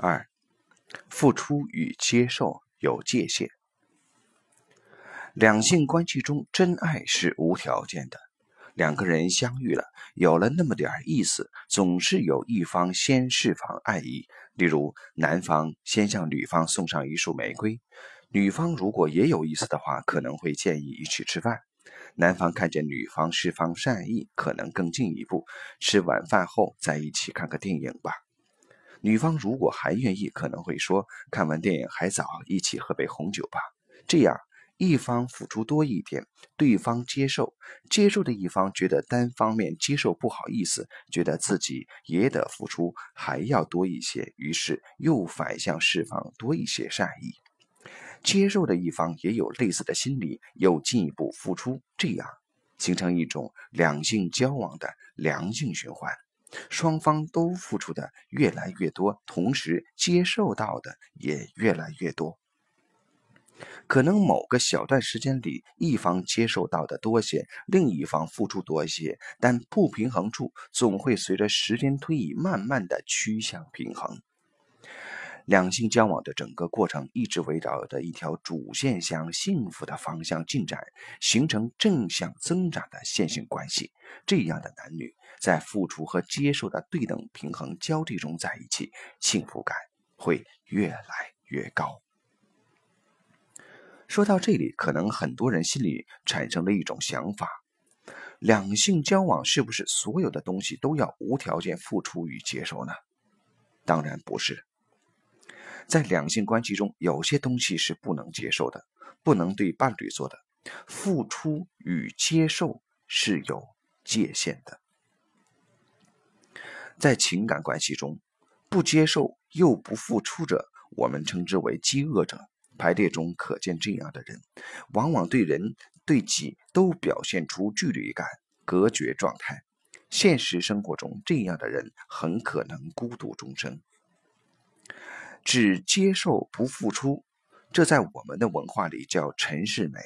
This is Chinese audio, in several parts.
2. 付出与接受有界限。两性关系中，真爱是无条件的。两个人相遇了，有了那么点意思，总是有一方先释放爱意。例如，男方先向女方送上一束玫瑰，女方如果也有意思的话，可能会建议一起吃饭。男方看见女方释放善意，可能更进一步，吃晚饭后再一起看个电影吧。女方如果还愿意，可能会说看完电影还早，一起喝杯红酒吧。这样一方付出多一点，对方接受的一方觉得单方面接受不好意思，觉得自己也得付出还要多一些，于是又反向释放多一些善意。接受的一方也有类似的心理，又进一步付出，这样形成一种两性交往的良性循环。双方都付出的越来越多，同时接受到的也越来越多。可能某个小段时间里，一方接受到的多些，另一方付出多些，但不平衡处总会随着时间推移慢慢的趋向平衡。两性交往的整个过程一直围绕着一条主线向幸福的方向进展，形成正向增长的线性关系。这样的男女在付出和接受的对等平衡交替中在一起，幸福感会越来越高。说到这里，可能很多人心里产生了一种想法，两性交往是不是所有的东西都要无条件付出与接受呢？当然不是。在两性关系中，有些东西是不能接受的，不能对伴侣做的。付出与接受是有界限的。在情感关系中，不接受又不付出者，我们称之为饥饿者。排列中可见这样的人，往往对人对己都表现出距离感、隔绝状态。现实生活中，这样的人很可能孤独终生。只接受不付出，这在我们的文化里叫陈世美、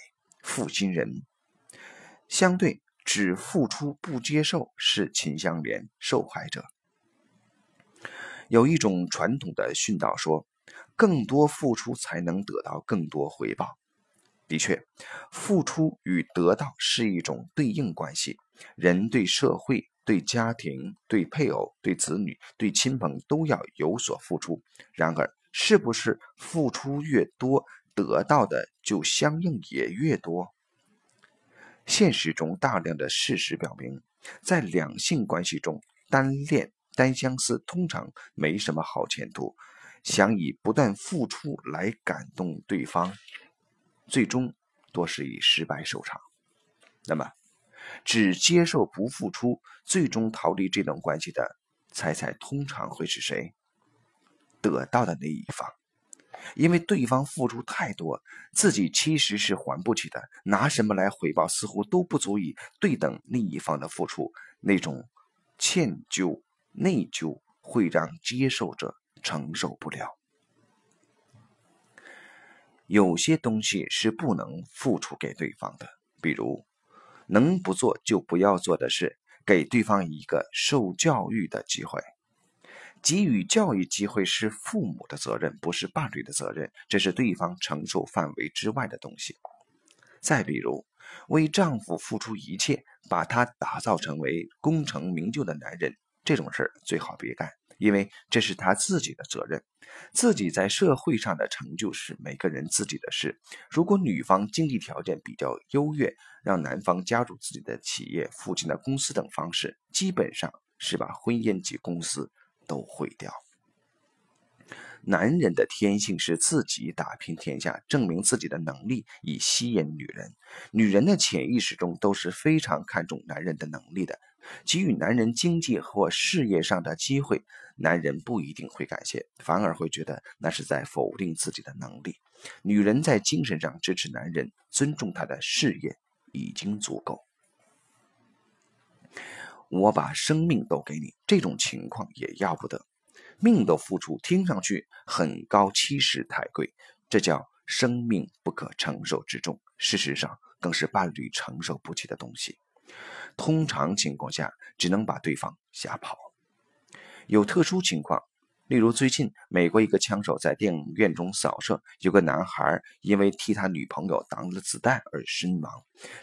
负心人。相对，只付出不接受是秦香莲、受害者。有一种传统的训导说，更多付出才能得到更多回报。的确，付出与得到是一种对应关系，人对社会、对家庭、对配偶、对子女、对亲朋都要有所付出。然而，是不是付出越多，得到的就相应也越多？现实中大量的事实表明，在两性关系中，单恋、单相思通常没什么好前途。想以不断付出来感动对方，最终多是以失败收场。那么，只接受不付出，最终逃离这种关系的，猜通常会是谁？得到的那一方，因为对方付出太多，自己其实是还不起的，拿什么来回报似乎都不足以对等那一方的付出。那种歉疚、内疚会让接受者承受不了。有些东西是不能付出给对方的，比如能不做就不要做的事，给对方一个受教育的机会。给予教育机会是父母的责任，不是伴侣的责任，这是对方承受范围之外的东西。再比如，为丈夫付出一切，把他打造成为功成名就的男人，这种事最好别干，因为这是他自己的责任。自己在社会上的成就是每个人自己的事。如果女方经济条件比较优越，让男方加入自己的企业、父亲的公司等方式，基本上是把婚姻及公司都毁掉。男人的天性是自己打拼天下，证明自己的能力以吸引女人。女人的潜意识中都是非常看重男人的能力的。给予男人经济或事业上的机会，男人不一定会感谢，反而会觉得那是在否定自己的能力。女人在精神上支持男人，尊重他的事业已经足够。我把生命都给你，这种情况也要不得。命的付出听上去很高，其实太贵，这叫生命不可承受之重，事实上更是伴侣承受不起的东西。通常情况下，只能把对方吓跑。有特殊情况，例如最近美国一个枪手在电影院中扫射，有个男孩因为替他女朋友挡了子弹而身亡。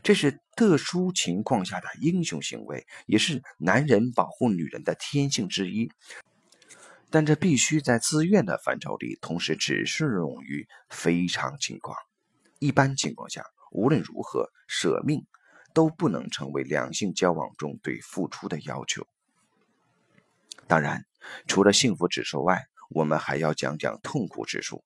这是特殊情况下的英雄行为，也是男人保护女人的天性之一，但这必须在自愿的范畴里，同时只适用于非常情况。一般情况下，无论如何，舍命都不能成为两性交往中对付出的要求。当然，除了幸福指数外，我们还要讲讲痛苦指数。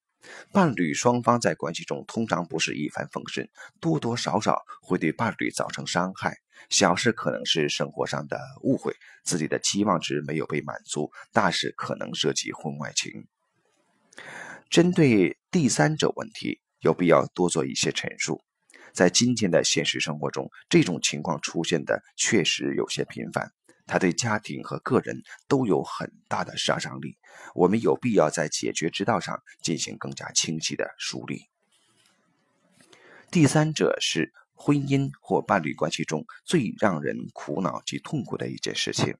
伴侣双方在关系中通常不是一帆风顺，多多少少会对伴侣造成伤害。小事可能是生活上的误会，自己的期望值没有被满足；大事可能涉及婚外情。针对第三者问题，有必要多做一些陈述。在今天的现实生活中，这种情况出现的确实有些频繁，它对家庭和个人都有很大的杀伤力。我们有必要在解决之道上进行更加清晰的梳理。第三者是婚姻或伴侣关系中最让人苦恼及痛苦的一件事情，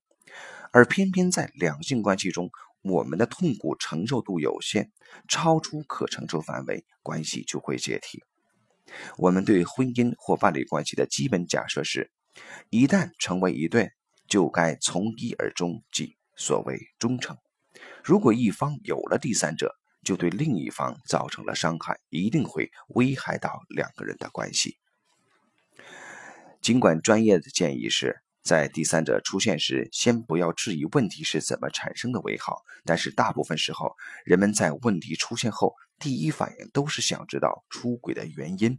而偏偏在两性关系中，我们的痛苦承受度有限，超出可承受范围，关系就会解体。我们对婚姻或伴侣关系的基本假设是，一旦成为一对，就该从一而终，即所谓忠诚。如果一方有了第三者，就对另一方造成了伤害，一定会危害到两个人的关系。尽管专业的建议是在第三者出现时，先不要质疑问题是怎么产生的为好，但是大部分时候，人们在问题出现后，第一反应都是想知道出轨的原因，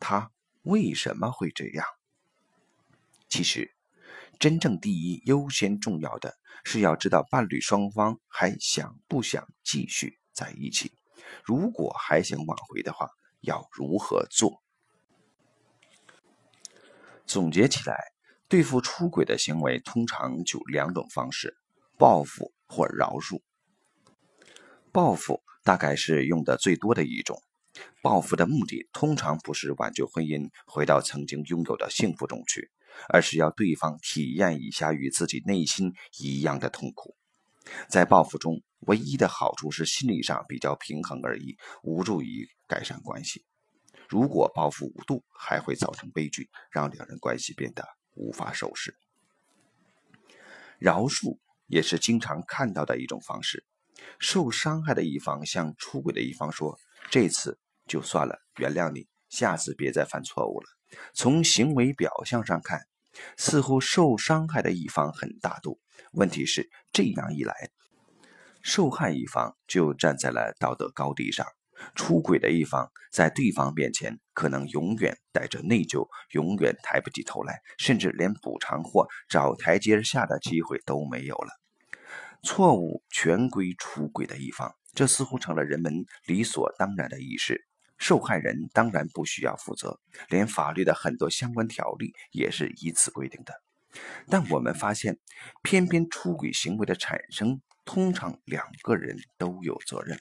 他为什么会这样？其实，真正第一优先重要的是要知道伴侣双方还想不想继续在一起，如果还想挽回的话，要如何做？总结起来，对付出轨的行为通常就两种方式，报复或饶恕。报复大概是用的最多的一种，报复的目的通常不是挽救婚姻回到曾经拥有的幸福中去，而是要对方体验一下与自己内心一样的痛苦。在报复中，唯一的好处是心理上比较平衡而已，无助于改善关系。如果报复无度，还会造成悲剧，让两人关系变得无法收拾。饶恕也是经常看到的一种方式，受伤害的一方向出轨的一方说，这次就算了，原谅你，下次别再犯错误了。从行为表象上看，似乎受伤害的一方很大度，问题是这样一来，受害一方就站在了道德高地上，出轨的一方在对方面前可能永远带着内疚，永远抬不起头来，甚至连补偿或找台阶下的机会都没有了。错误全归出轨的一方，这似乎成了人们理所当然的意识。受害人当然不需要负责，连法律的很多相关条例也是以此规定的。但我们发现，偏偏出轨行为的产生，通常两个人都有责任，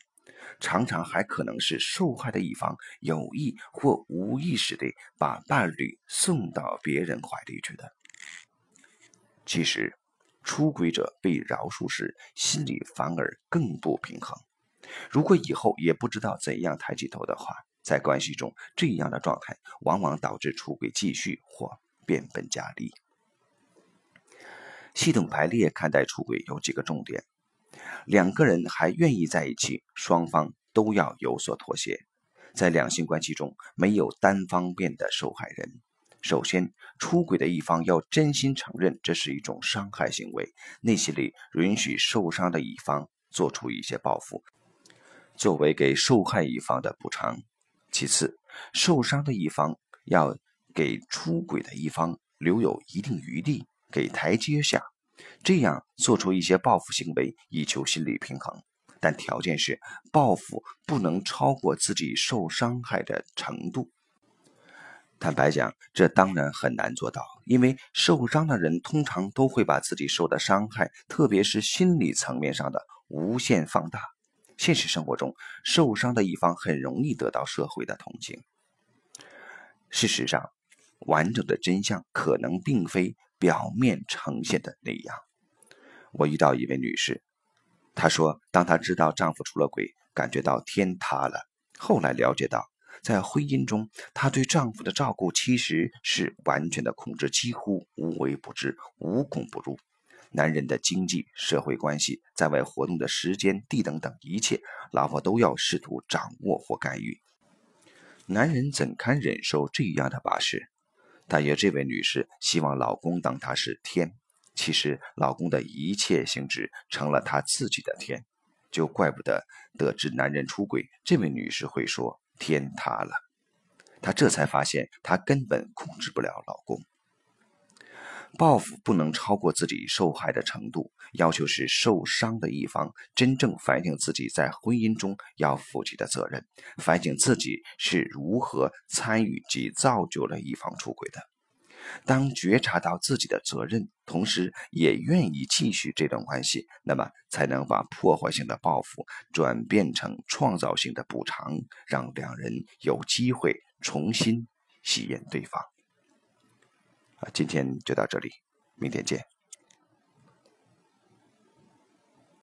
常常还可能是受害的一方有意或无意识地把伴侣送到别人怀里去的。其实，出轨者被饶恕时，心里反而更不平衡。如果以后也不知道怎样抬起头的话，在关系中，这样的状态往往导致出轨继续或变本加厉。系统排列看待出轨有几个重点：两个人还愿意在一起，双方都要有所妥协。在两性关系中，没有单方面的受害人。首先，出轨的一方要真心承认这是一种伤害行为，内心里允许受伤的一方做出一些报复，作为给受害一方的补偿。其次，受伤的一方要给出轨的一方留有一定余地，给台阶下，这样做出一些报复行为以求心理平衡，但条件是报复不能超过自己受伤害的程度。坦白讲，这当然很难做到，因为受伤的人通常都会把自己受的伤害，特别是心理层面上的，无限放大。现实生活中，受伤的一方很容易得到社会的同情。事实上，完整的真相可能并非表面呈现的那样。我遇到一位女士，她说，当她知道丈夫出了轨，感觉到天塌了。后来了解到，在婚姻中，她对丈夫的照顾其实是完全的控制，几乎无微不至，无孔不入。男人的经济、社会关系、在外活动的时间、地等等一切，老婆都要试图掌握或干预。男人怎堪忍受这样的把式？大约这位女士希望老公当她是天，其实老公的一切行止成了她自己的天，就怪不得得知男人出轨，这位女士会说天塌了。她这才发现，她根本控制不了老公。报复不能超过自己受害的程度，要求是受伤的一方真正反省自己在婚姻中要负起的责任，反省自己是如何参与及造就了一方出轨的。当觉察到自己的责任，同时也愿意继续这段关系，那么才能把破坏性的报复转变成创造性的补偿，让两人有机会重新吸引对方。今天就到这里，明天见。